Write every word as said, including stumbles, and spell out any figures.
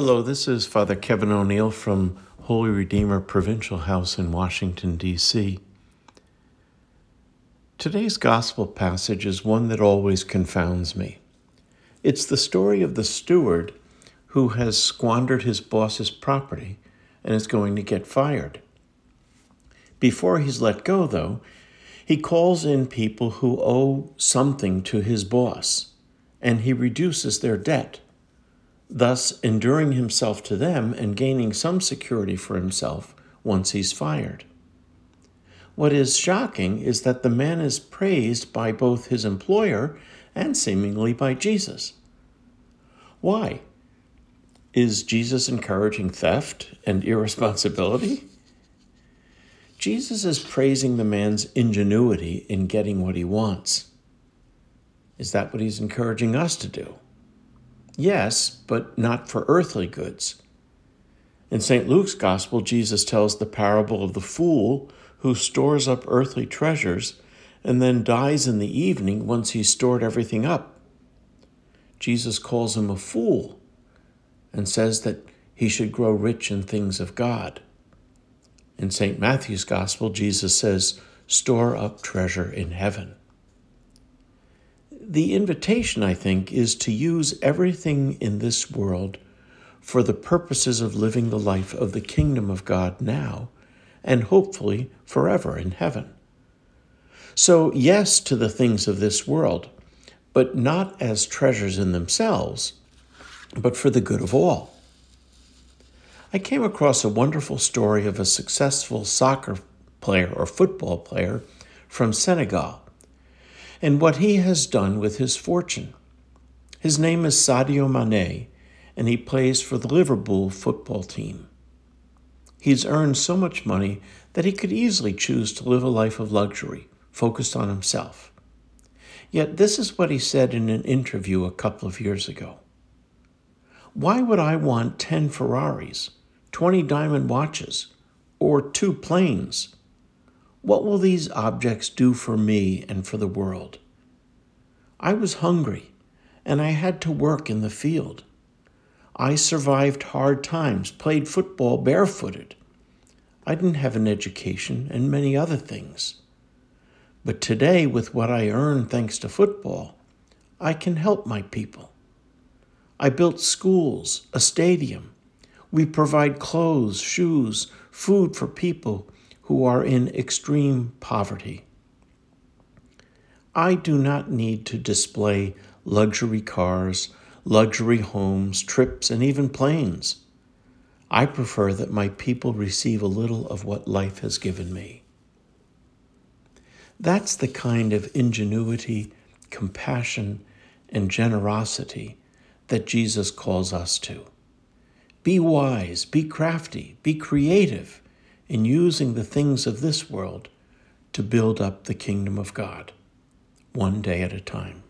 Hello, this is Father Kevin O'Neill from Holy Redeemer Provincial House in Washington, D C Today's gospel passage is one that always confounds me. It's the story of the steward who has squandered his boss's property and is going to get fired. Before he's let go, though, he calls in people who owe something to his boss, and he reduces their debt, thus enduring himself to them and gaining some security for himself once he's fired. What is shocking is that the man is praised by both his employer and seemingly by Jesus. Why? Is Jesus encouraging theft and irresponsibility? Jesus is praising the man's ingenuity in getting what he wants. Is that what he's encouraging us to do? Yes, but not for earthly goods. In Saint Luke's Gospel, Jesus tells the parable of the fool who stores up earthly treasures and then dies in the evening once he's stored everything up. Jesus calls him a fool and says that he should grow rich in things of God. In Saint Matthew's Gospel, Jesus says, "Store up treasure in heaven." The invitation, I think, is to use everything in this world for the purposes of living the life of the kingdom of God now, and hopefully forever in heaven. So yes to the things of this world, but not as treasures in themselves, but for the good of all. I came across a wonderful story of a successful soccer player or football player from Senegal, and what he has done with his fortune. His name is Sadio Mané, and he plays for the Liverpool football team. He's earned so much money that he could easily choose to live a life of luxury, focused on himself. Yet this is what he said in an interview a couple of years ago. "Why would I want ten Ferraris, twenty diamond watches, or two planes? What will these objects do for me and for the world? I was hungry, and I had to work in the field. I survived hard times, played football barefooted. I didn't have an education and many other things. But today, with what I earn thanks to football, I can help my people. I built schools, a stadium. We provide clothes, shoes, food for people who are in extreme poverty. I do not need to display luxury cars, luxury homes, trips, and even planes. I prefer that my people receive a little of what life has given me." That's the kind of ingenuity, compassion, and generosity that Jesus calls us to. Be wise, be crafty, be creative in using the things of this world to build up the kingdom of God, one day at a time.